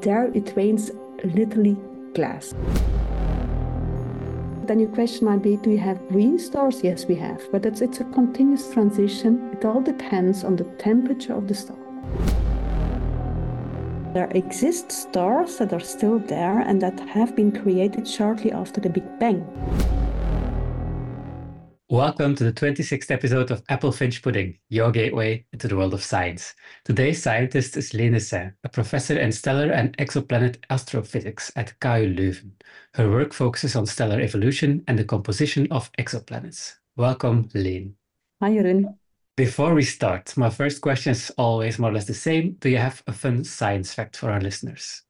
There it rains literally glass. Then your question might be, do you have green stars? Yes, we have, but it's a continuous transition. It all depends on the temperature of the star. There exist stars that are still there and that have been created shortly after the Big Bang. Welcome to the 26th episode of Apple Finch Pudding, your gateway into the world of science. Today's scientist is Leen Decin, a professor in stellar and exoplanet astrophysics at KU Leuven. Her work focuses on stellar evolution and the composition of exoplanets. Welcome, Leen. Hi, Jeroen. Before we start, my first question is always more or less the same. Do you have a fun science fact for our listeners?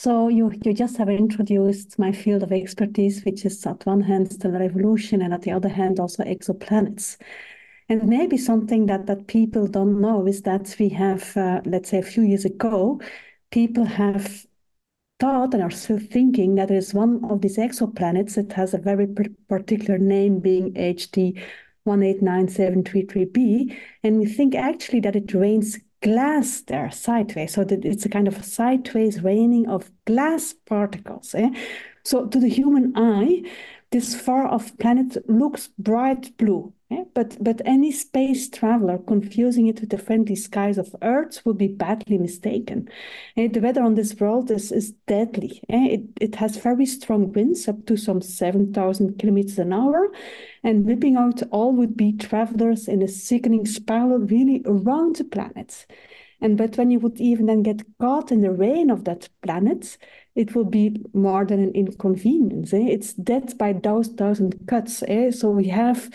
So you just have introduced my field of expertise, which is at one hand stellar evolution and at the other hand also exoplanets. And maybe something that people don't know is that we have, let's say a few years ago, people have thought and are still thinking that there is one of these exoplanets that has a very particular name being HD 189733b. And we think actually that it rains glass there sideways, so that it's a kind of sideways raining of glass particles. So to the human eye, this far-off planet looks bright blue, but any space traveler confusing it with the friendly skies of Earth would be badly mistaken. The weather on this world is deadly. It has very strong winds up to some 7,000 kilometers an hour, and whipping out all would-be travelers in a sickening spiral really around the planet. But when you would even then get caught in the rain of that planet, it will be more than an inconvenience. It's death by thousand cuts. So we have,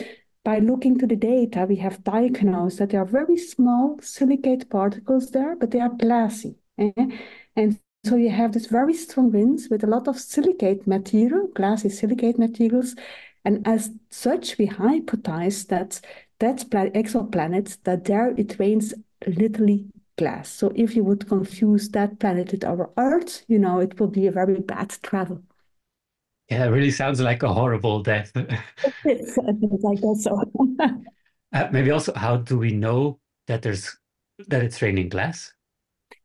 by looking to the data, we have diagnosed that there are very small silicate particles there, but they are glassy. And so you have this very strong winds with a lot of silicate material, glassy silicate materials. And as such, we hypothesize that exoplanet, that there it rains literally glass. So if you would confuse that planet with our Earth, it will be a very bad travel. Yeah, it really sounds like a horrible death. It's, I guess so. Maybe also, how do we know that it's raining glass?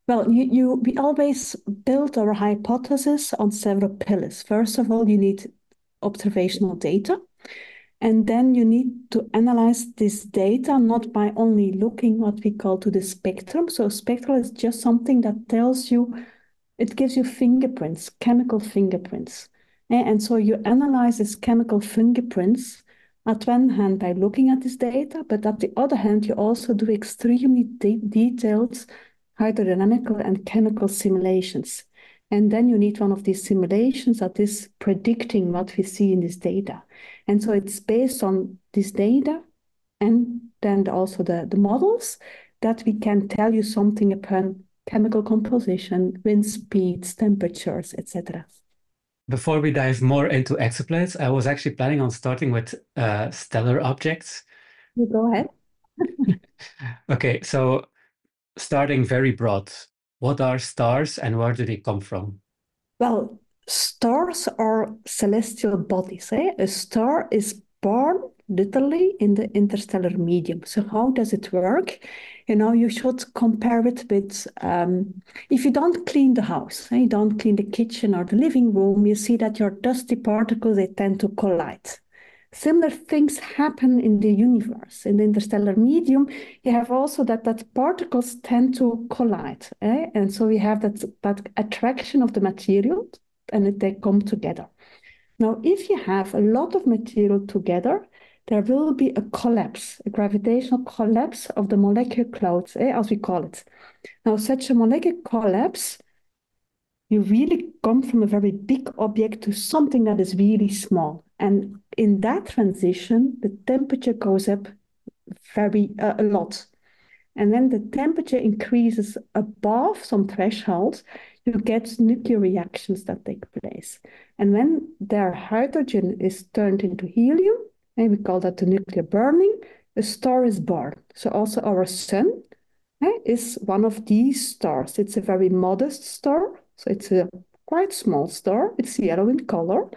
Well, we always build our hypothesis on several pillars. First of all, you need observational data. And then you need to analyze this data, not by only looking what we call to the spectrum. So spectral is just something that tells you, it gives you fingerprints, chemical fingerprints. And so you analyze these chemical fingerprints at one hand by looking at this data, but at the other hand, you also do extremely detailed hydrodynamical and chemical simulations. And then you need one of these simulations that is predicting what we see in this data. And so it's based on this data and then also the models that we can tell you something upon chemical composition, wind speeds, temperatures, etc. Before we dive more into exoplanets, I was actually planning on starting with stellar objects. You go ahead. Okay, so starting very broad. What are stars and where do they come from? Well, stars are celestial bodies. A star is born literally in the interstellar medium. So how does it work? You should compare it with, if you don't clean the house, you don't clean the kitchen or the living room, you see that your dusty particles, they tend to collide. Similar things happen in the universe. In the interstellar medium, you have also that particles tend to collide. And so we have that attraction of the material and they come together. Now, if you have a lot of material together, there will be a collapse, a gravitational collapse of the molecular clouds, as we call it. Now, such a molecular collapse, you really come from a very big object to something that is really small. And in that transition, the temperature goes up a lot. And when the temperature increases above some threshold, you get nuclear reactions that take place. And when their hydrogen is turned into helium, and we call that the nuclear burning, a star is born. So also our sun is one of these stars. It's a very modest star. So it's a quite small star. It's yellow in color.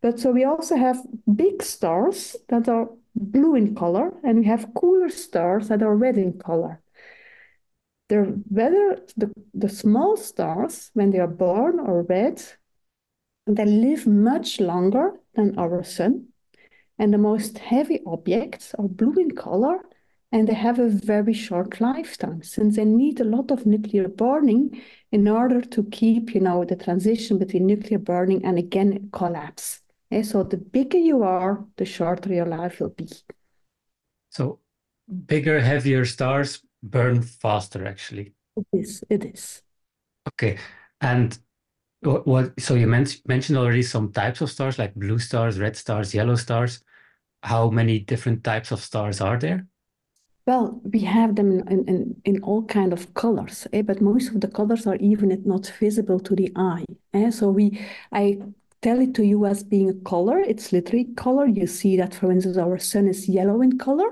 But so we also have big stars that are blue in color, and we have cooler stars that are red in color. whether the small stars, when they are born or red, they live much longer than our sun, and the most heavy objects are blue in color, and they have a very short lifetime, since they need a lot of nuclear burning in order to keep, the transition between nuclear burning and again collapse. And so the bigger you are, the shorter your life will be. So bigger, heavier stars burn faster, actually. It is. Okay. And so you mentioned already some types of stars, like blue stars, red stars, yellow stars. How many different types of stars are there? Well, we have them in all kinds of colors, but most of the colors are even not visible to the eye. So I tell it to you as being a color. It's literally color. You see that, for instance, our sun is yellow in color,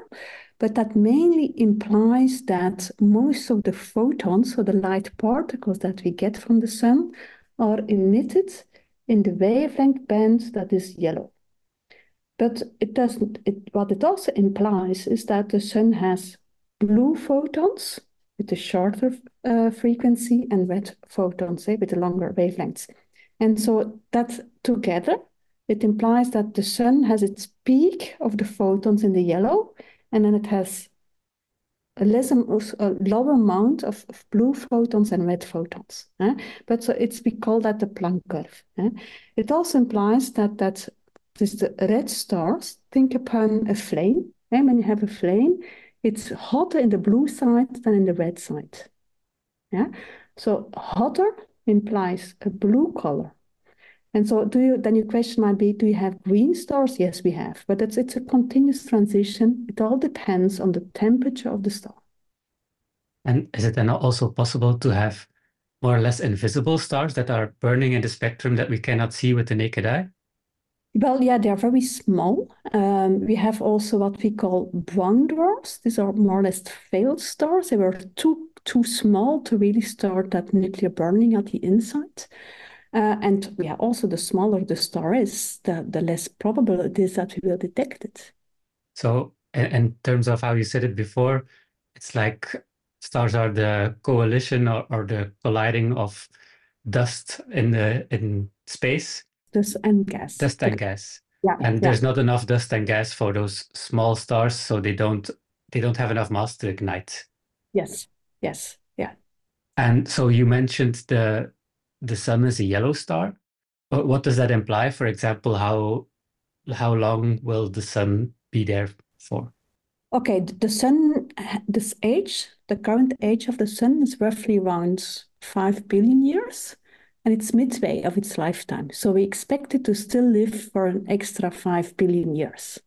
but that mainly implies that most of the photons, so the light particles that we get from the sun, are emitted in the wavelength band that is yellow. But what it also implies is that the sun has blue photons with a shorter frequency and red photons with a longer wavelength. And so that together, it implies that the sun has its peak of the photons in the yellow, and then it has a lower amount of blue photons and red photons. But so we call that the Planck curve. It also implies that the red stars, think upon a flame. And when you have a flame, it's hotter in the blue side than in the red side. Yeah? So hotter implies a blue color. And so then your question might be, do you have green stars? Yes, we have. But it's a continuous transition. It all depends on the temperature of the star. And is it then also possible to have more or less invisible stars that are burning in the spectrum that we cannot see with the naked eye? Well, yeah, they are very small. We have also what we call brown dwarfs. These are more or less failed stars. They were too small to really start that nuclear burning at the inside. And yeah, also the smaller the star is, the less probable it is that we will detect it. So in terms of how you said it before, it's like stars are the coalition or the colliding of dust in space. Dust and gas. Dust and gas. Yeah, and there's not enough dust and gas for those small stars, so they don't have enough mass to ignite. Yes, yeah. And so you mentioned the sun is a yellow star. But what does that imply? For example, how long will the sun be there for? Okay, the current age of the sun is roughly around 5 billion years. And it's midway of its lifetime. So we expect it to still live for an extra 5 billion years.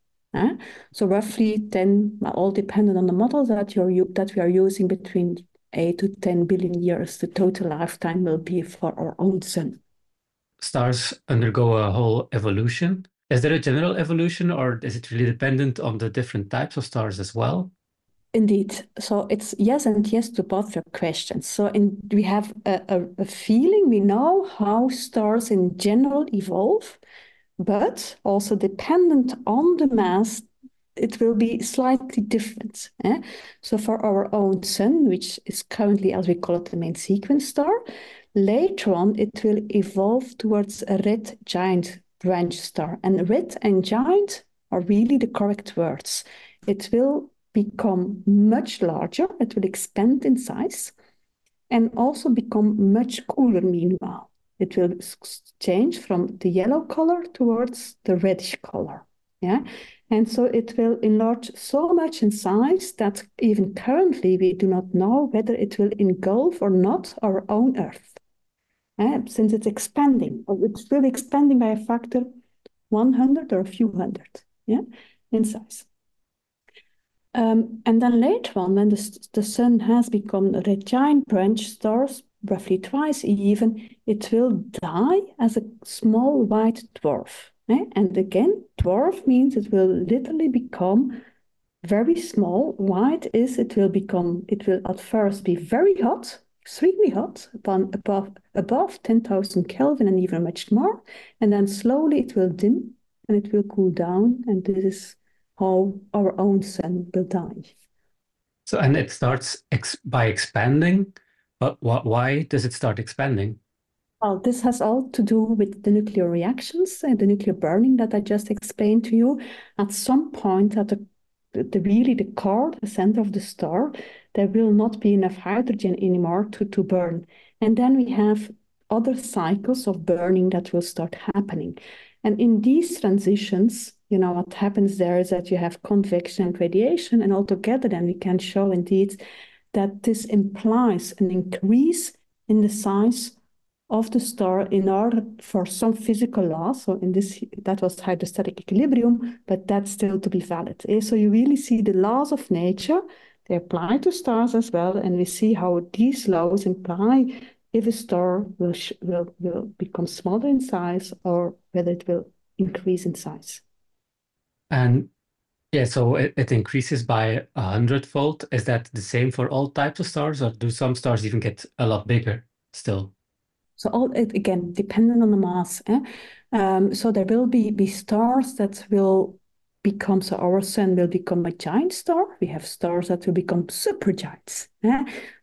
So roughly 10, all dependent on the model that we are using, between 8 to 10 billion years, the total lifetime will be for our own sun. Stars undergo a whole evolution. Is there a general evolution, or is it really dependent on the different types of stars as well? Indeed. So it's yes and yes to both your questions. So we have a feeling, we know how stars in general evolve, but also dependent on the mass, it will be slightly different. So for our own sun, which is currently, as we call it, the main sequence star, later on it will evolve towards a red giant branch star. And red and giant are really the correct words. It will become much larger, it will expand in size, and also become much cooler meanwhile. It will change from the yellow color towards the reddish color. Yeah? And so it will enlarge so much in size that even currently we do not know whether it will engulf or not our own Earth. Since it's expanding, it's really expanding by a factor 100 or a few hundred in size. And then later on, when the sun has become a red giant branch stars, roughly twice even, it will die as a small white dwarf. And again, dwarf means it will literally become very small. White is it will at first be very hot, extremely hot, above 10,000 Kelvin and even much more. And then slowly it will dim and it will cool down. And this is how our own sun will die. So, and it starts by expanding, but why does it start expanding? Well, this has all to do with the nuclear reactions and the nuclear burning that I just explained to you. At some point, at the core, the center of the star, there will not be enough hydrogen anymore to burn. And then we have other cycles of burning that will start happening. And in these transitions, you know, what happens there is that you have convection and radiation, and altogether then we can show indeed that this implies an increase in the size of the star in order for some physical law. So in this, that was hydrostatic equilibrium, but that's still to be valid. So you really see the laws of nature, they apply to stars as well, and we see how these laws imply if a star will become smaller in size or whether it will increase in size. And yeah, so it increases by 100-fold. Is that the same for all types of stars, or do some stars even get a lot bigger still? So all, again, dependent on the mass. So there will be stars that will become, so our sun will become a giant star. We have stars that will become supergiants.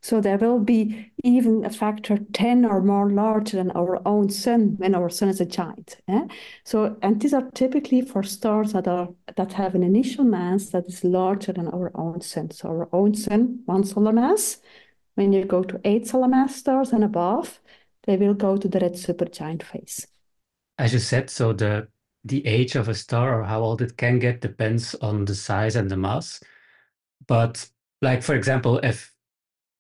So there will be even a factor 10 or more larger than our own sun when our sun is a giant. So, and these are typically for stars that have an initial mass that is larger than our own sun. So our own sun, 1 solar mass. When you go to 8 solar mass stars and above, they will go to the red supergiant phase. As you said, so the age of a star or how old it can get depends on the size and the mass. But like, for example, if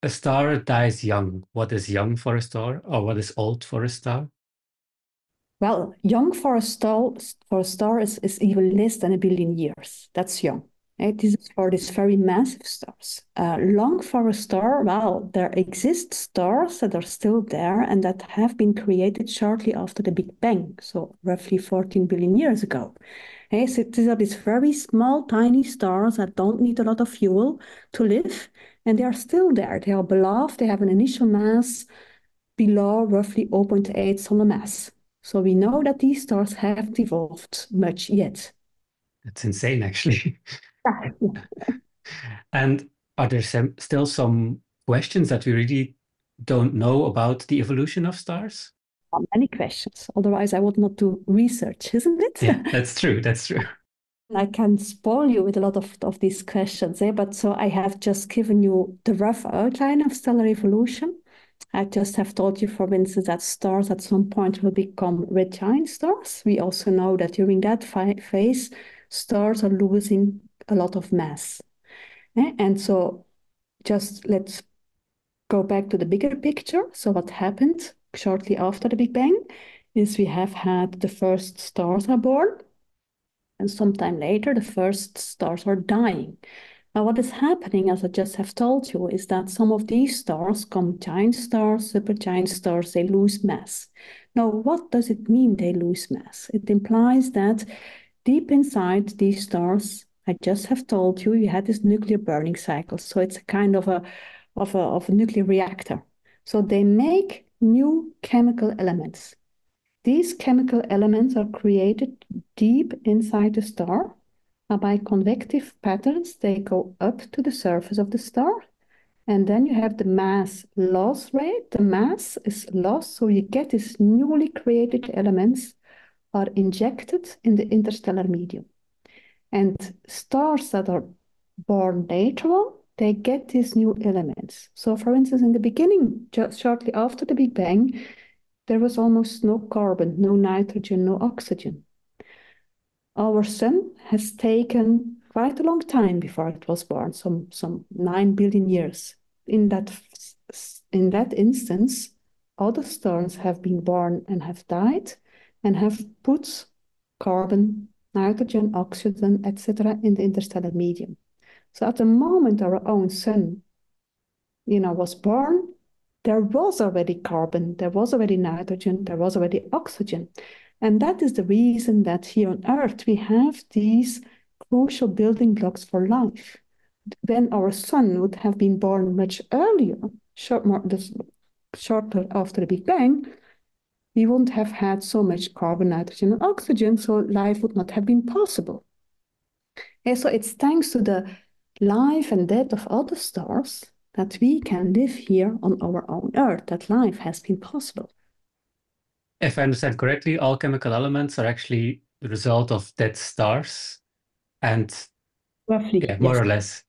a star dies young, what is young for a star or what is old for a star? Well, young for a star is even less than 1 billion years. That's young. This is for these very massive stars. Long for a star, well, there exist stars that are still there and that have been created shortly after the Big Bang, so roughly 14 billion years ago. So these are these very small, tiny stars that don't need a lot of fuel to live, and they are still there. They are beloved. They have an initial mass below roughly 0.8 solar mass. So we know that these stars haven't evolved much yet. That's insane, actually. And are there still some questions that we really don't know about the evolution of stars? Many questions. Otherwise, I would not do research, isn't it? Yeah, that's true. That's true. I can spoil you with a lot of these questions, but so I have just given you the rough outline of stellar evolution. I just have told you, for instance, that stars at some point will become red giant stars. We also know that during that phase, stars are losing a lot of mass. And so just let's go back to the bigger picture. So what happened shortly after the Big Bang is we have had the first stars are born, and sometime later the first stars are dying. Now what is happening, as I just have told you, is that some of these stars come giant stars, supergiant stars, they lose mass. Now what does it mean they lose mass? It implies that deep inside these stars, I just have told you, you had this nuclear burning cycle. So it's a kind of a nuclear reactor. So they make new chemical elements. These chemical elements are created deep inside the star. And by convective patterns, they go up to the surface of the star. And then you have the mass loss rate. The mass is lost, so you get these newly created elements are injected in the interstellar medium. And stars that are born later on, they get these new elements. So for instance, in the beginning, just shortly after the Big Bang, there was almost no carbon, no nitrogen, no oxygen. Our sun has taken quite a long time before it was born, some 9 billion years. In that instance, other stars have been born and have died, and have put carbon, nitrogen, oxygen, etc. in the interstellar medium. So at the moment our own sun, you know, was born, there was already carbon, there was already nitrogen, there was already oxygen. And that is the reason that here on Earth we have these crucial building blocks for life. When our sun would have been born much earlier, shortly after the Big Bang, we wouldn't have had so much carbon, nitrogen, and oxygen, so life would not have been possible. And so it's thanks to the life and that of other stars, that we can live here on our own Earth, that life has been possible. If I understand correctly, all chemical elements are actually the result of dead stars, and roughly, yeah, more yes. or less.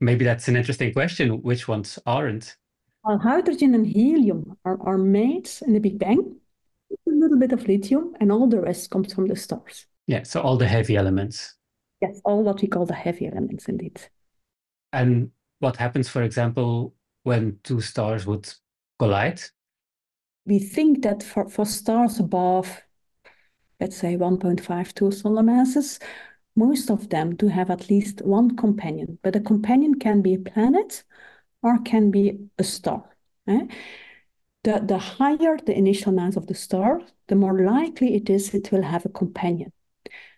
Maybe that's an interesting question, which ones aren't? Well, hydrogen and helium are made in the Big Bang, a little bit of lithium, and all the rest comes from the stars. Yeah, so all the heavy elements. Yes, all what we call the heavy elements, indeed. And what happens, for example, when two stars would collide? We think that for stars above, let's say 1.52 solar masses, most of them do have at least one companion. But a companion can be a planet or can be a star. Eh? The higher the initial mass of the star, the more likely it is it will have a companion.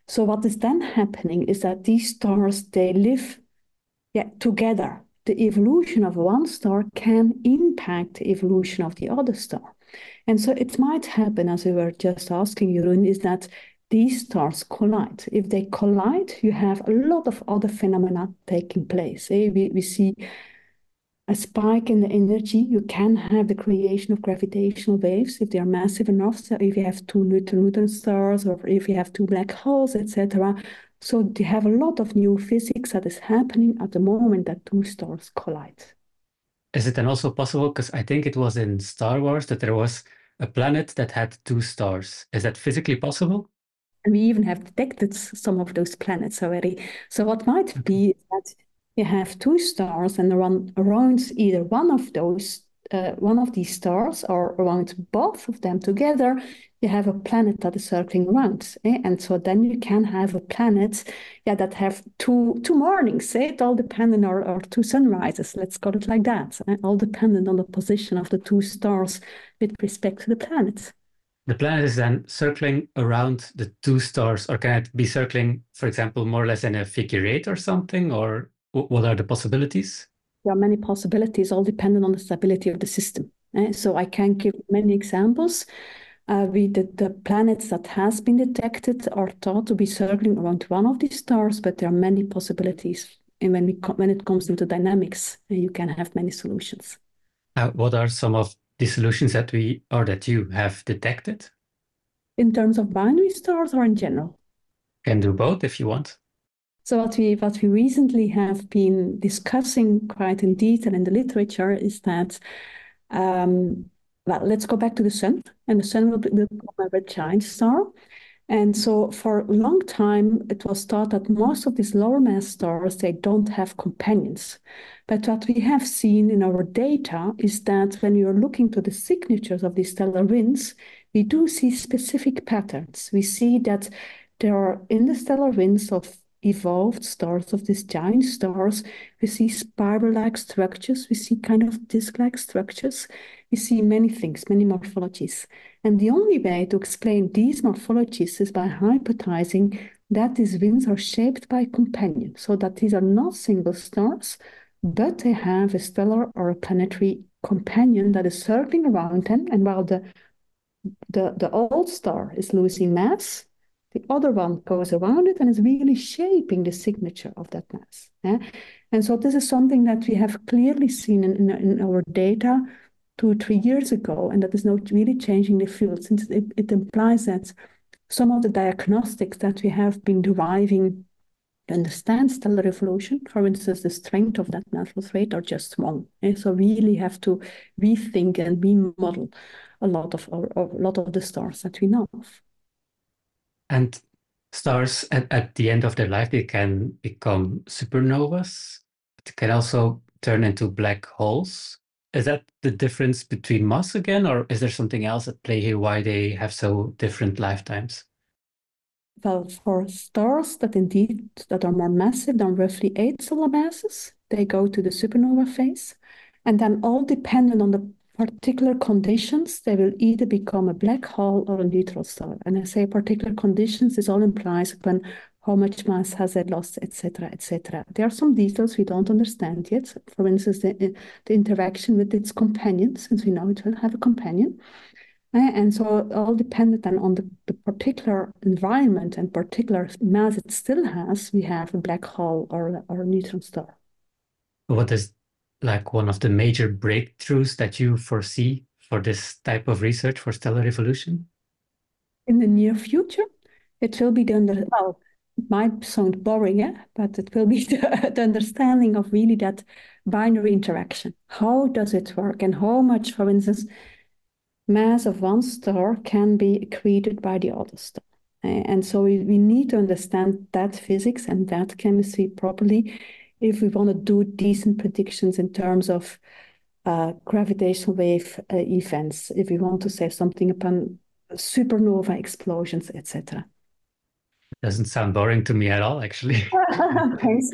So what is then happening is that these stars, they live together. The evolution of one star can impact the evolution of the other star. And so it might happen, as we were just asking, Jeroen, is that these stars collide. If they collide, you have a lot of other phenomena taking place. We see a spike in the energy. You can have the creation of gravitational waves if they are massive enough. So if you have two neutron stars, or if you have two black holes, etc. So they have a lot of new physics that is happening at the moment that two stars collide. Is it then also possible, because I think it was in Star Wars that there was a planet that had two stars. Is that physically possible? And we even have detected some of those planets already. So what might be is that you have two stars and around either one of those, one of these stars, or around both of them together, you have a planet that is circling around. And so then you can have a planet that have two mornings. It all dependent or two sunrises, let's call it like that. All dependent on the position of the two stars with respect to the planet. The planet is then circling around the two stars, or can it be circling, for example, more or less in a figure eight or something? Or what are the possibilities? There are many possibilities, all dependent on the stability of the system. So I can give many examples. The planets that has been detected are thought to be circling around one of these stars, but there are many possibilities. And when it comes into dynamics, you can have many solutions. What are some of the solutions that you have detected? In terms of binary stars or in general? Can do both if you want. So what we recently have been discussing quite in detail in the literature is that, well, let's go back to the sun, and the sun will become a red giant star. And so for a long time, it was thought that most of these lower mass stars, they don't have companions. But what we have seen in our data is that when you're looking to the signatures of these stellar winds, we do see specific patterns. We see that there are, in the stellar winds of evolved stars, of these giant stars, we see spiral-like structures, we see kind of disk-like structures, we see many things, many morphologies. And the only way to explain these morphologies is by hypothesizing that these winds are shaped by companions, so that these are not single stars, but they have a stellar or a planetary companion that is circling around them. And while the old star is losing mass, the other one goes around it and is really shaping the signature of that mass. Yeah? And so this is something that we have clearly seen in our data 2 or 3 years ago, and that is now really changing the field, since it implies that some of the diagnostics that we have been deriving to understand stellar evolution, for instance, the strength of that mass loss rate, are just wrong. And so we really have to rethink and remodel a lot of the stars that we know of. And stars, at the end of their life, they can become supernovas. It can also turn into black holes. Is that the difference between mass again, or is there something else at play here, why they have so different lifetimes? Well, for stars that are more massive than roughly 8 solar masses, they go to the supernova phase. And then, all dependent on the particular conditions, they will either become a black hole or a neutral star. And I say particular conditions, this all implies upon how much mass has it lost, etc., etc. There are some details we don't understand yet. For instance, the interaction with its companion, since we know it will have a companion. And so all dependent on the particular environment and particular mass it still has, we have a black hole or a neutron star. what is like one of the major breakthroughs that you foresee for this type of research for stellar evolution? In the near future, it will be the well, it might sound boring, eh? But it will be the understanding of really that binary interaction. How does it work, and how much, for instance, mass of one star can be accreted by the other star. And so we need to understand that physics and that chemistry properly if we want to do decent predictions in terms of gravitational wave events, if we want to say something upon supernova explosions, etc. Doesn't sound boring to me at all, actually. Thanks.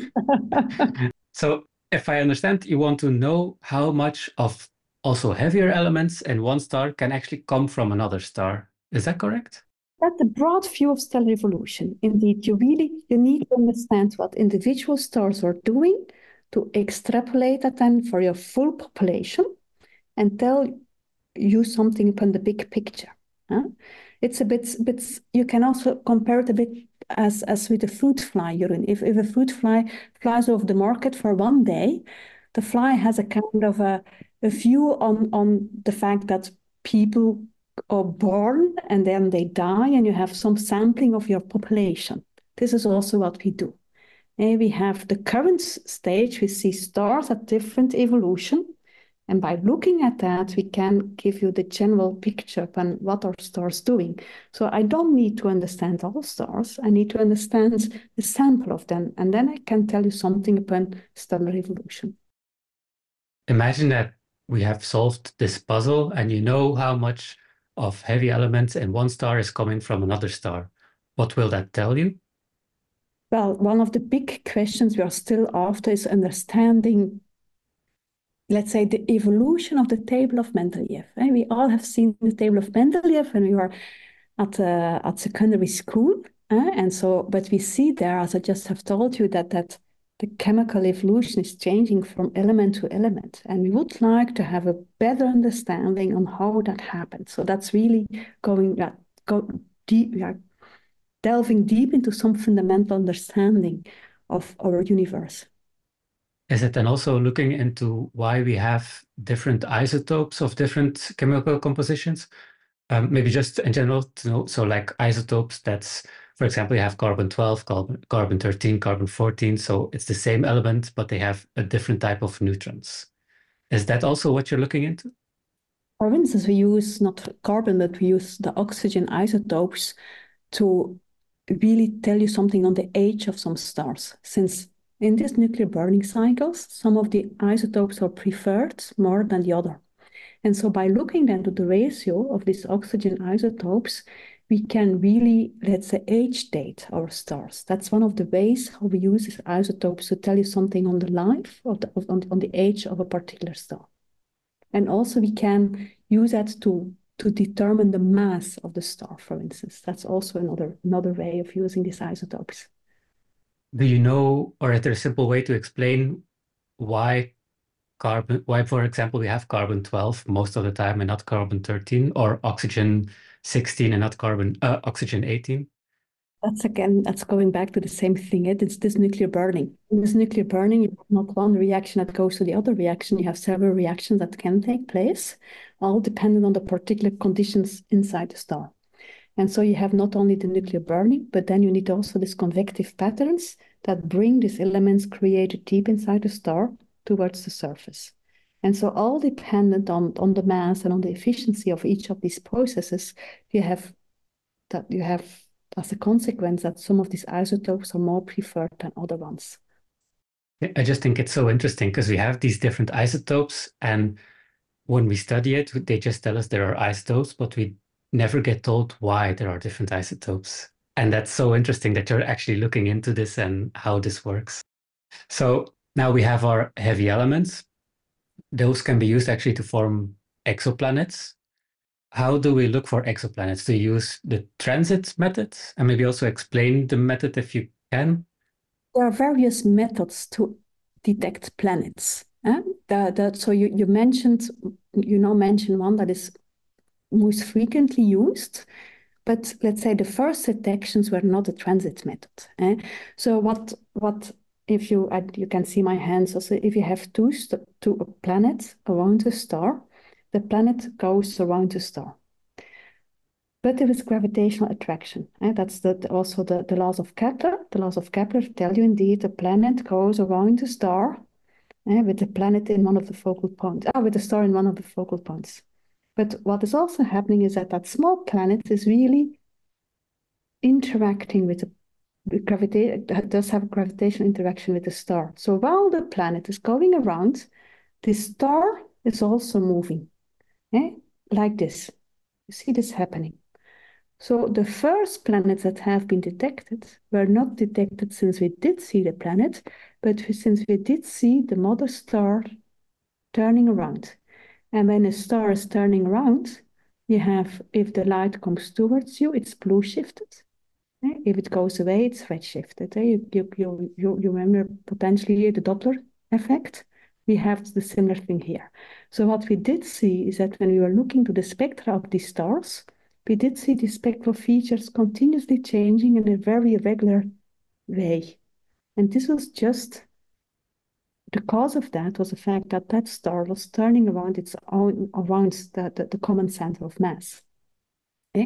So if I understand, you want to know how much of also heavier elements in one star can actually come from another star. Is that correct? That's the broad view of stellar evolution. Indeed, you need to understand what individual stars are doing to extrapolate that then for your full population and tell you something upon the big picture. Huh? It's a bit you can also compare it a bit as with a fruit fly, Jeroen. If a fruit fly flies off the market for one day, the fly has a kind of a view on the fact that people are born and then they die, and you have some sampling of your population. This is also what we do. And we have the current stage, we see stars at different evolution, and by looking at that, we can give you the general picture on what are stars doing. So I don't need to understand all stars, I need to understand a sample of them, and then I can tell you something upon stellar evolution. Imagine that we have solved this puzzle and you know how much of heavy elements in one star is coming from another star. What will that tell you? Well, one of the big questions we are still after is understanding, let's say, the evolution of the table of Mendeleev. We all have seen the table of Mendeleev when we were at secondary school. And so, but we see there, as I just have told you, that the chemical evolution is changing from element to element. And we would like to have a better understanding on how that happens. So that's really delving deep into some fundamental understanding of our universe. Is it then also looking into why we have different isotopes of different chemical compositions? Maybe just in general to know, so like isotopes, that's, for example, you have carbon-12, carbon-13, carbon-14, so it's the same element, but they have a different type of neutrons. Is that also what you're looking into? For instance, we use not carbon, but we use the oxygen isotopes to really tell you something on the age of some stars. Since in these nuclear burning cycles, some of the isotopes are preferred more than the other. And so by looking then to the ratio of these oxygen isotopes, we can really, let's say, age date our stars. That's one of the ways how we use these isotopes to tell you something on the life, or on the age of a particular star. And also we can use that to determine the mass of the star, for instance. That's also another way of using these isotopes. Do you know, or is there a simple way to explain why, for example, we have carbon-12 most of the time and not carbon-13, or oxygen-16 and not oxygen-18? That's going back to the same thing. It's this nuclear burning. In this nuclear burning, you have not one reaction that goes to the other reaction. You have several reactions that can take place, all dependent on the particular conditions inside the star. And so you have not only the nuclear burning, but then you need also these convective patterns that bring these elements created deep inside the star towards the surface. And so all dependent on the mass and on the efficiency of each of these processes, you have as a consequence that some of these isotopes are more preferred than other ones. I just think it's so interesting because we have these different isotopes, and when we study it, they just tell us there are isotopes, but we never get told why there are different isotopes. And that's so interesting that you're actually looking into this and how this works. So now we have our heavy elements. Those can be used actually to form exoplanets. How do we look for exoplanets? Do you use the transit method? And maybe also explain the method if you can. There are various methods to detect planets. So you now mentioned one that is most frequently used, but let's say the first detections were not a transit method. So what if you, you can see my hands also, if you have two a planet around a star, the planet goes around the star. But there is gravitational attraction. And that's also the laws of Kepler. The laws of Kepler tell you indeed the planet goes around the star with the planet in one of the focal points, with the star in one of the focal points. But what is also happening is that that small planet is really interacting with the does have a gravitational interaction with the star. So while the planet is going around, the star is also moving, like this. You see this happening. So the first planets that have been detected were not detected since we did see the planet, but since we did see the mother star turning around. And when a star is turning around, you have, if the light comes towards you, it's blue shifted. If it goes away, it's red shifted. You remember potentially the Doppler effect. We have the similar thing here. So what we did see is that when we were looking to the spectra of these stars, we did see the spectral features continuously changing in a very irregular way. And this was just, the cause of that was the fact that that star was turning around its own, around the common center of mass.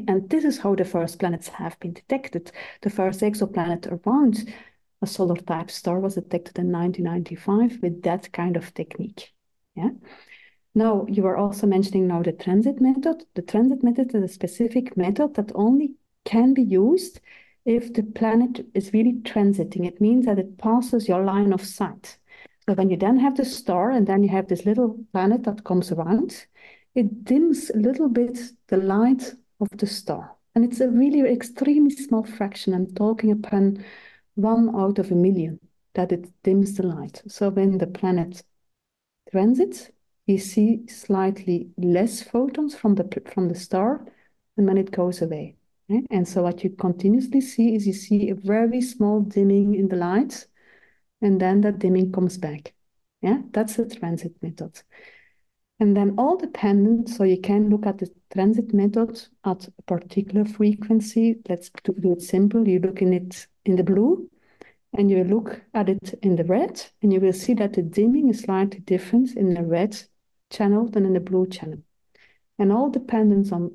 And this is how the first planets have been detected. The first exoplanet around a solar type star was detected in 1995 with that kind of technique. Yeah. Now, you were also mentioning now the transit method. The transit method is a specific method that only can be used if the planet is really transiting. It means that it passes your line of sight. So when you then have the star and then you have this little planet that comes around, it dims a little bit the light of the star. And it's a really extremely small fraction. I'm talking upon 1 out of a million that it dims the light. So when the planet transits, we see slightly less photons from the star than when it goes away. And so what you continuously see is you see a very small dimming in the light, and then that dimming comes back. Yeah, that's the transit method. And then all dependent, so you can look at the transit method at a particular frequency. Let's do it simple. You look in it in the blue and you look at it in the red, and you will see that the dimming is slightly different in the red channel than in the blue channel. And all dependent on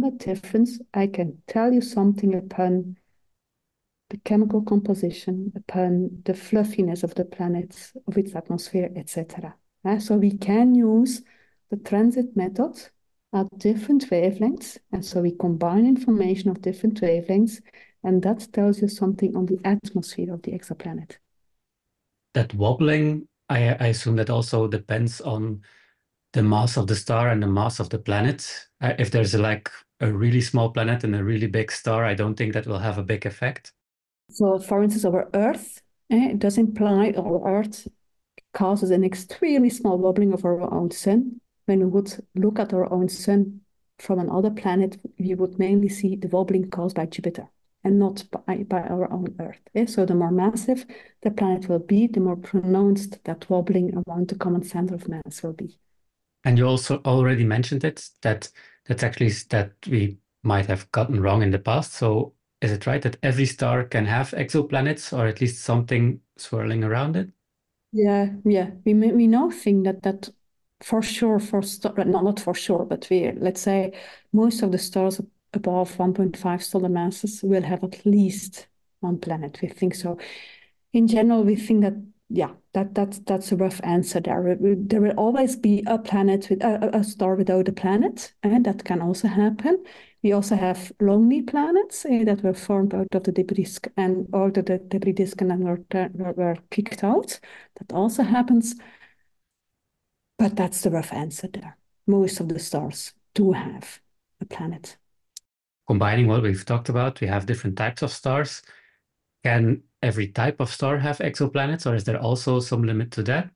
that difference, I can tell you something upon the chemical composition, upon the fluffiness of the planet, of its atmosphere, etc. So we can use the transit method at different wavelengths. And so we combine information of different wavelengths, and that tells you something on the atmosphere of the exoplanet. That wobbling, I assume that also depends on the mass of the star and the mass of the planet. If there's a really small planet and a really big star, I don't think that will have a big effect. So for instance, our Earth, it does imply our Earth causes an extremely small wobbling of our own sun. When we would look at our own sun from another planet, we would mainly see the wobbling caused by Jupiter and not by our own Earth. So the more massive the planet will be, the more pronounced that wobbling around the common center of mass will be. And you also already mentioned it, that's actually that we might have gotten wrong in the past. So is it right that every star can have exoplanets or at least something swirling around it? Yeah. We now think that for sure, not for sure, but let's say most of the stars above 1.5 solar masses will have at least one planet. We think so. In general, we think that, yeah, that's a rough answer there. There will always be a planet with a star without a planet, and that can also happen. We also have lonely planets that were formed out of the debris disk and out of the debris disk and then were kicked out. That also happens. But that's the rough answer there. Most of the stars do have a planet. Combining what we've talked about, we have different types of stars. Can every type of star have exoplanets, or is there also some limit to that?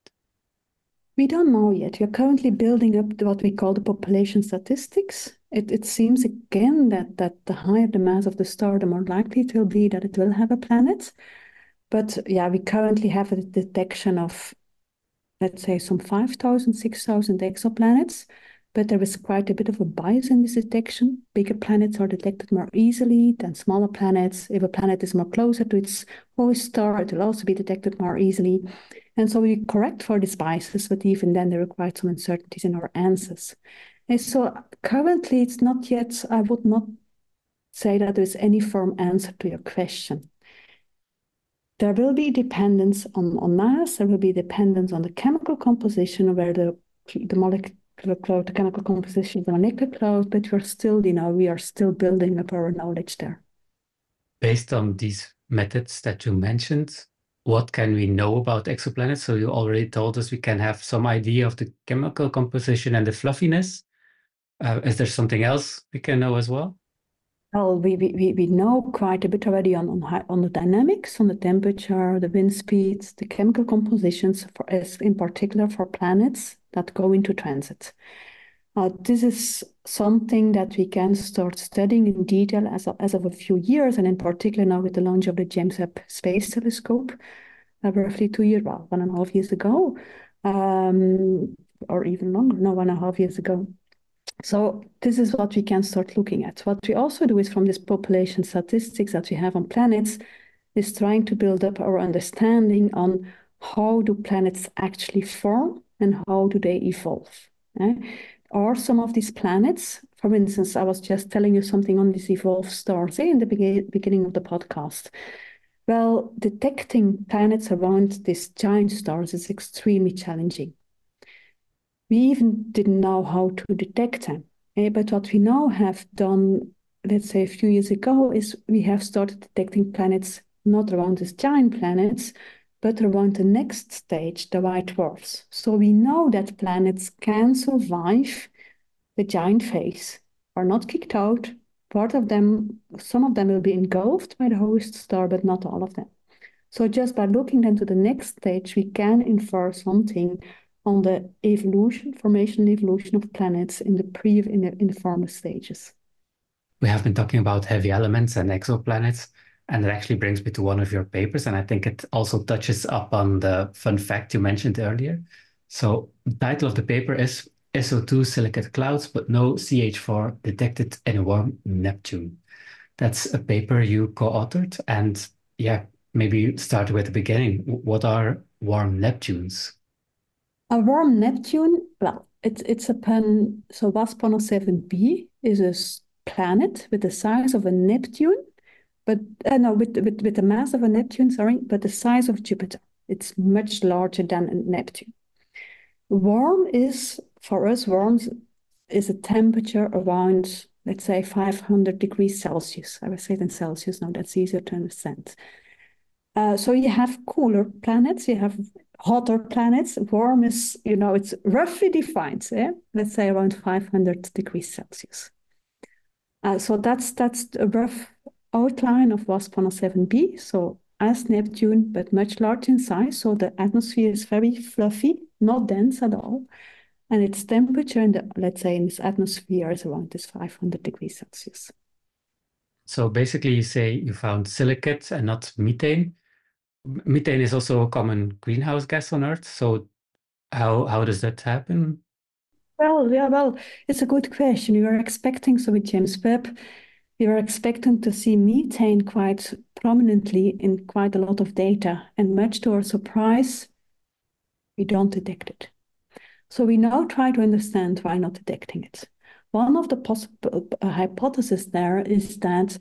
We don't know yet. We're currently building up what we call the population statistics. It seems again that the higher the mass of the star, the more likely it will be that it will have a planet. But yeah, we currently have a detection of, let's say, some 5,000, 6,000 exoplanets. but there is quite a bit of a bias in this detection. Bigger planets are detected more easily than smaller planets. If a planet is more closer to its host star, it will also be detected more easily. And so we correct for these biases, but even then there are quite some uncertainties in our answers. And so currently it's not yet, I would not say that there is any firm answer to your question. There will be dependence on mass, there will be dependence on the chemical composition, where the molecular cloud, the chemical composition of the molecular cloud, but we're still, we are still building up our knowledge there. Based on these methods that you mentioned, what can we know about exoplanets? So you already told us we can have some idea of the chemical composition and the fluffiness. Is there something else we can know as well? Well, we know quite a bit already on the dynamics, on the temperature, the wind speeds, the chemical compositions, in particular for planets that go into transit. This is something that we can start studying in detail as of a few years, and in particular now with the launch of the James Webb Space Telescope, roughly 2 years, well, 1.5 years ago, or even longer, no, 1.5 years ago. So this is what we can start looking at. What we also do is, from this population statistics that we have on planets, is trying to build up our understanding on how do planets actually form and how do they evolve. Or some of these planets, for instance, I was just telling you something on these evolved stars in the beginning of the podcast. Well, detecting planets around these giant stars is extremely challenging. We even didn't know how to detect them. But what we now have done, let's say a few years ago, is we have started detecting planets not around these giant planets, but around the next stage, the white dwarfs. So we know that planets can survive the giant phase, are not kicked out. Part of them, some of them will be engulfed by the host star, but not all of them. So just by looking then to the next stage, we can infer something on the evolution, formation and evolution of planets in the former stages. We have been talking about heavy elements and exoplanets, and it actually brings me to one of your papers, and I think it also touches up on the fun fact you mentioned earlier. So the title of the paper is SO2 silicate clouds, but no CH4 detected in warm Neptune. That's a paper you co-authored, and yeah, maybe start with the beginning. What are warm Neptunes? A warm Neptune, well, it's a pun. So WASP-107b is a planet with the size of a Neptune, but with the mass of a Neptune, sorry, but the size of Jupiter. It's much larger than a Neptune. Warm is, for us, warm is a temperature around, let's say, 500 degrees Celsius. I would say it in Celsius now, that's easier to understand. So you have cooler planets, you have hotter planets. Warm is, it's roughly defined, let's say around 500 degrees Celsius. So that's a rough outline of WASP-107b, so as Neptune, but much larger in size. So the atmosphere is very fluffy, not dense at all. And its temperature in this atmosphere is around this 500 degrees Celsius. So basically you say you found silicates and not methane. Methane is also a common greenhouse gas on Earth. So how does that happen? Well, yeah, well, it's a good question. We were expecting, so with James Webb, we were expecting to see methane quite prominently in quite a lot of data, and much to our surprise, we don't detect it. So we now try to understand why not detecting it. One of the possible hypotheses there is that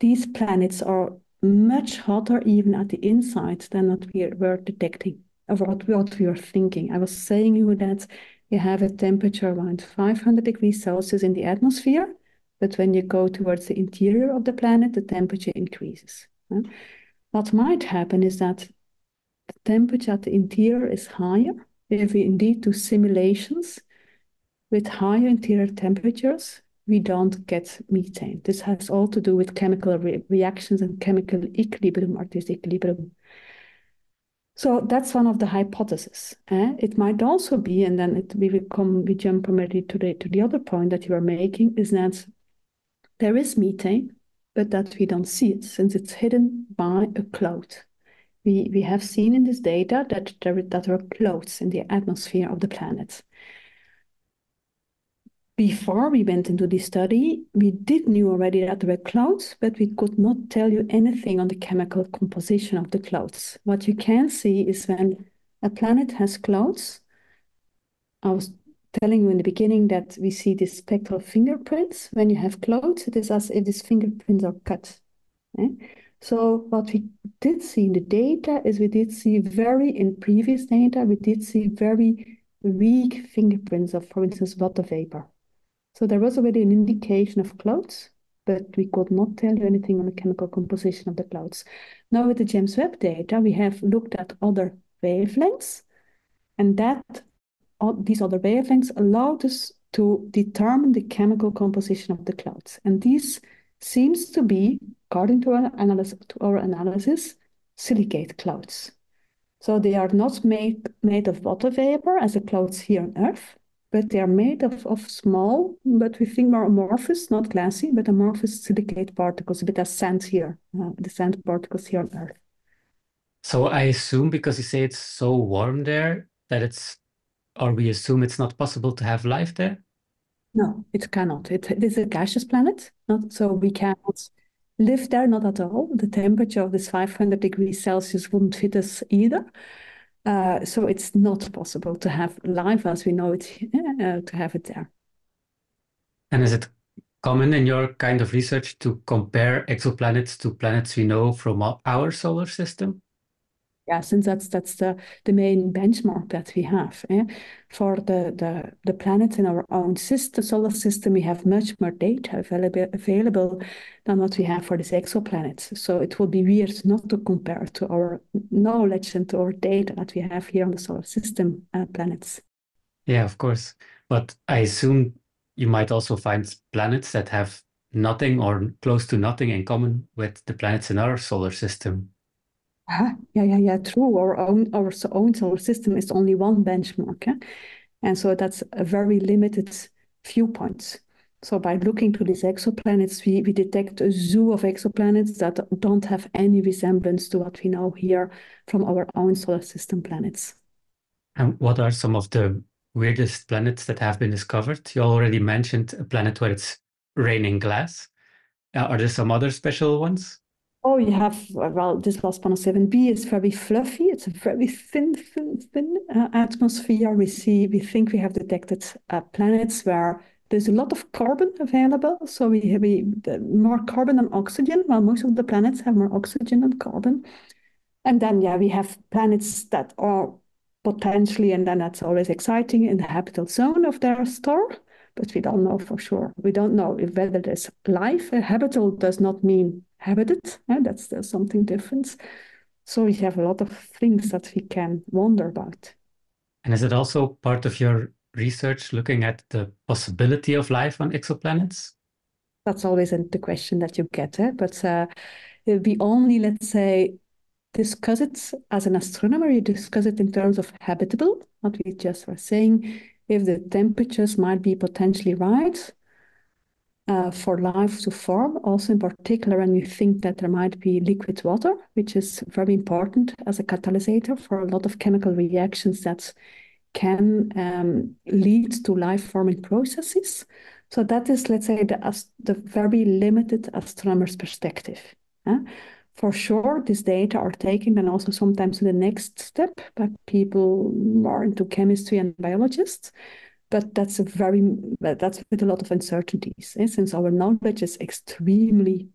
these planets are much hotter even at the inside than what we were detecting, or what we were thinking. I was saying you that you have a temperature around 500 degrees Celsius in the atmosphere, but when you go towards the interior of the planet, the temperature increases. What might happen is that the temperature at the interior is higher. If we indeed do simulations with higher interior temperatures, we don't get methane. This has all to do with chemical reactions and chemical equilibrium or disequilibrium. So that's one of the hypotheses. It might also be, and then we jump immediately to the other point that you are making, is that there is methane, but that we don't see it since it's hidden by a cloud. We have seen in this data that there are clouds in the atmosphere of the planet. Before we went into this study, we did knew already that there were clouds, but we could not tell you anything on the chemical composition of the clouds. What you can see is when a planet has clouds, I was telling you in the beginning that we see these spectral fingerprints. When you have clouds, it is as if these fingerprints are cut. Okay? So what we did see in the data is we did see very weak fingerprints of, for instance, water vapor. So there was already an indication of clouds, but we could not tell you anything on the chemical composition of the clouds. Now with the James Webb data, we have looked at other wavelengths, and these other wavelengths allowed us to determine the chemical composition of the clouds. And these seems to be, according to our analysis, silicate clouds. So they are not made of water vapor as the clouds here on Earth, but they are made of small, but we think more amorphous, not glassy, but amorphous silicate particles, a bit as sand here, the sand particles here on Earth. So I assume, because you say it's so warm there, that we assume it's not possible to have life there? No, it cannot. It is a gaseous planet, so we cannot live there, not at all. The temperature of this 500 degrees Celsius wouldn't fit us either. So it's not possible to have life as we know it, to have it there. And is it common in your kind of research to compare exoplanets to planets we know from our solar system? Yeah, since that's the main benchmark that we have. For the planets in our own system, solar system, we have much more data available than what we have for these exoplanets. So it would be weird not to compare to our knowledge and to our data that we have here on the solar system planets. Yeah, of course. But I assume you might also find planets that have nothing or close to nothing in common with the planets in our solar system. Yeah, true. Our own solar system is only one benchmark. And so that's a very limited viewpoint. So by looking to these exoplanets, we detect a zoo of exoplanets that don't have any resemblance to what we know here from our own solar system planets. And what are some of the weirdest planets that have been discovered? You already mentioned a planet where it's raining glass. Are there some other special ones? Oh, you have, well, this WASP-107b is very fluffy. It's a very thin atmosphere. We think we have detected planets where there's a lot of carbon available. So we more carbon than oxygen. Well, most of the planets have more oxygen than carbon. And then, yeah, we have planets that are potentially, and then that's always exciting, in the habitable zone of their star. But we don't know for sure. We don't know whether there's life. Habitable does not mean habited. That's something different. So we have a lot of things that we can wonder about. And is it also part of your research looking at the possibility of life on exoplanets? That's always the question that you get. But we only, let's say, discuss it as an astronomer. You discuss it in terms of habitable, what we just were saying. If the temperatures might be potentially right for life to form, also in particular when we think that there might be liquid water, which is very important as a catalysator for a lot of chemical reactions that can lead to life-forming processes. So that is, let's say, the very limited astronomer's perspective. For sure, this data are taken and also sometimes to the next step by people more into chemistry and biologists, but that's with a lot of uncertainties, since our knowledge is extremely,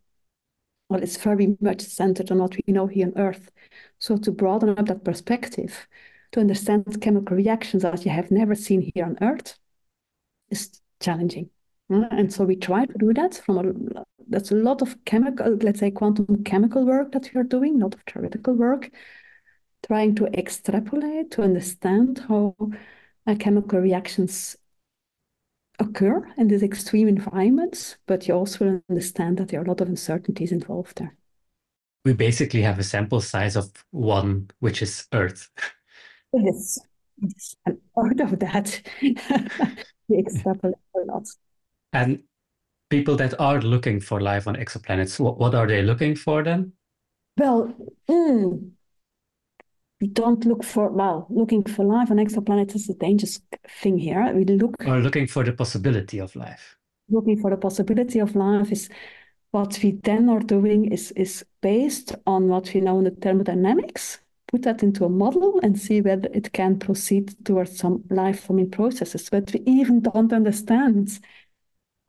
well, it's very much centered on what we know here on Earth. So to broaden up that perspective, to understand chemical reactions that you have never seen here on Earth is challenging. And so we try to do that that's a lot of chemical, let's say quantum chemical work that we are doing, a lot of theoretical work, trying to extrapolate, to understand how chemical reactions occur in these extreme environments, but you also understand that there are a lot of uncertainties involved there. We basically have a sample size of one, which is Earth. Yes, and out of that, we extrapolate a lot. And people that are looking for life on exoplanets, what are they looking for then? Well, don't look for, well, looking for life on exoplanets is a dangerous thing here. We look... Or looking for the possibility of life. Looking for the possibility of life is what we then are doing is based on what we know in the thermodynamics. Put that into a model and see whether it can proceed towards some life-forming processes. But we even don't understand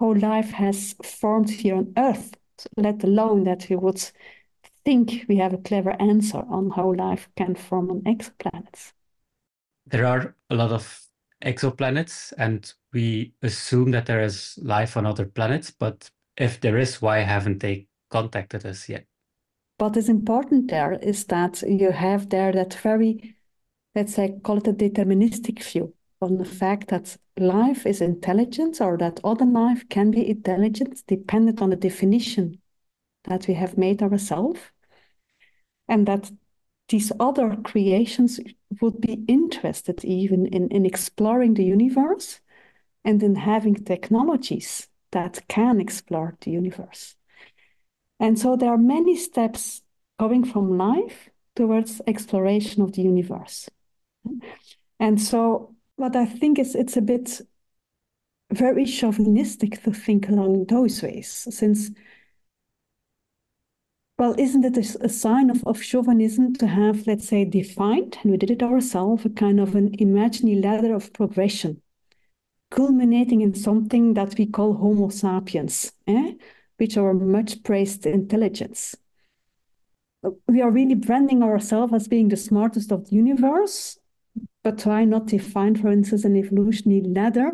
how life has formed here on Earth, let alone that we would... think we have a clever answer on how life can form on exoplanets. There are a lot of exoplanets, and we assume that there is life on other planets, but if there is, why haven't they contacted us yet? What is important there is that you have there that very, let's say, call it a deterministic view on the fact that life is intelligent, or that other life can be intelligent, dependent on the definition that we have made ourselves, and that these other creations would be interested even in exploring the universe and in having technologies that can explore the universe. And so there are many steps going from life towards exploration of the universe. And so what I think is it's a bit very chauvinistic to think along those ways, since well, isn't it a sign of chauvinism to have, let's say, defined, and we did it ourselves, a kind of an imaginary ladder of progression, culminating in something that we call Homo sapiens, which are much praised intelligence. We are really branding ourselves as being the smartest of the universe, but why not define, for instance, an evolutionary ladder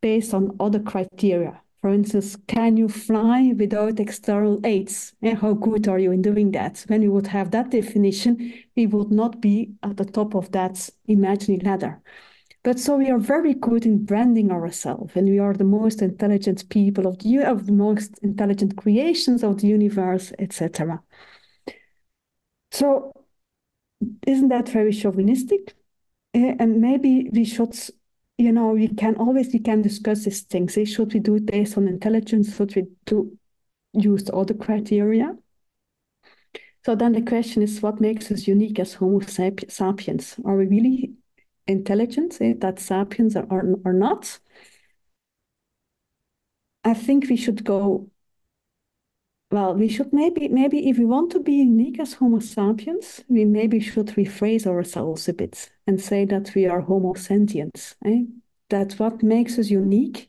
based on other criteria? For instance, can you fly without external aids? And how good are you in doing that? When we would have that definition, we would not be at the top of that imaginary ladder. But so we are very good in branding ourselves, and we are the most intelligent people of the universe, the most intelligent creations of the universe, etc. So isn't that very chauvinistic? And maybe we should... You know, we can discuss these things. Should we do it based on intelligence? Should we use other criteria? So then the question is, what makes us unique as Homo sapiens? Are we really intelligent, that sapiens are not? I think we should go, well, we should maybe if we want to be unique as Homo sapiens, we maybe should rephrase ourselves a bit and say that we are Homo sentients, that what makes us unique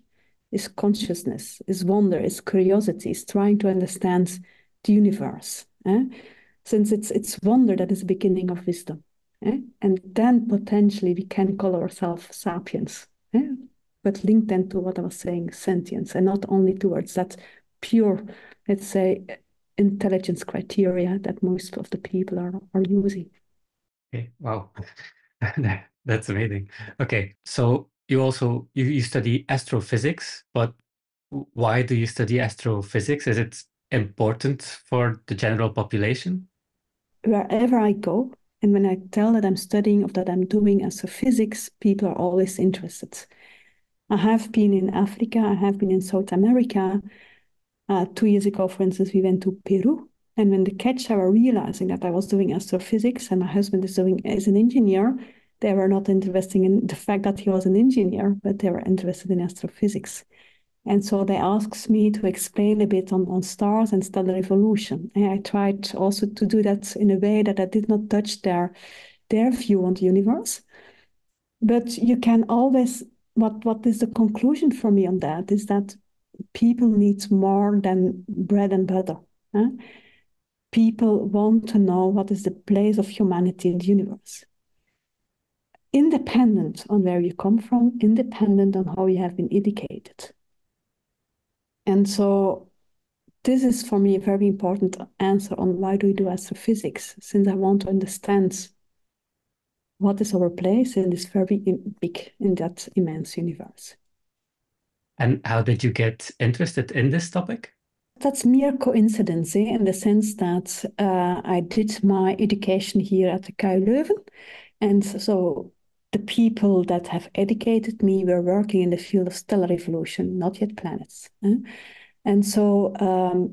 is consciousness, is wonder, is curiosity, is trying to understand the universe, since it's wonder that is the beginning of wisdom, and then potentially we can call ourselves sapiens, but linked then to what I was saying, sentience, and not only towards that pure, let's say, intelligence criteria that most of the people are using. Okay, wow. That's amazing. Okay, so you also you study astrophysics, but why do you study astrophysics? Is it important for the general population? Wherever I go, and when I tell that I'm studying or that I'm doing astrophysics, people are always interested. I have been in Africa, I have been in South America. 2 years ago, for instance, we went to Peru. And when the kids were realizing that I was doing astrophysics and my husband is an engineer, they were not interested in the fact that he was an engineer, but they were interested in astrophysics. And so they asked me to explain a bit on stars and stellar evolution. And I tried also to do that in a way that I did not touch their view on the universe. But you can always, what is the conclusion for me on that is that people need more than bread and butter. People want to know what is the place of humanity in the universe. Independent on where you come from, independent on how you have been educated. And so this is for me a very important answer on why do we do astrophysics, since I want to understand what is our place in this very big, in that immense universe. And how did you get interested in this topic? That's mere coincidence in the sense that I did my education here at the KU Leuven. And so the people that have educated me were working in the field of stellar evolution, not yet planets. And so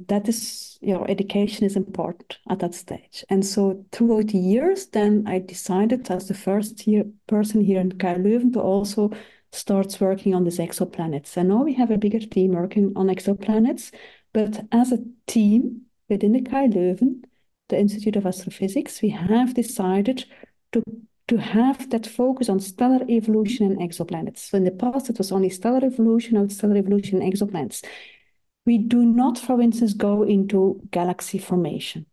that is, you know, education is important at that stage. And so throughout the years, then I decided as the first person here in KU Leuven to also start working on these exoplanets. And now we have a bigger team working on exoplanets, but as a team within the KU Leuven, the Institute of Astrophysics, we have decided to have that focus on stellar evolution and exoplanets. So in the past, it was only stellar evolution, now it's stellar evolution and exoplanets. We do not, for instance, go into galaxy formation.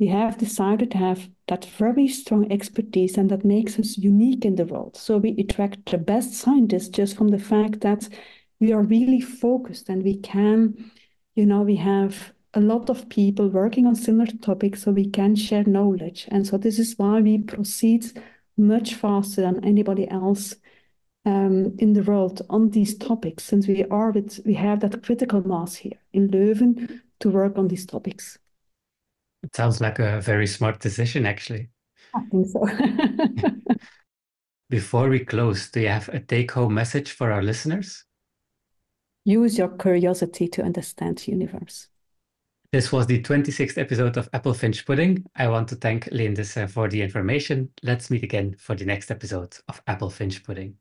We have decided to have that very strong expertise, and that makes us unique in the world. So we attract the best scientists just from the fact that we are really focused, and we can, you know, we have a lot of people working on similar topics, so we can share knowledge. And so this is why we proceed much faster than anybody else in the world on these topics, since we have that critical mass here in Leuven to work on these topics. It sounds like a very smart decision, actually. I think so. Before we close, do you have a take-home message for our listeners? Use your curiosity to understand the universe. This was the 26th episode of Apple Finch Pudding. I want to thank Leen Decin for the information. Let's meet again for the next episode of Apple Finch Pudding.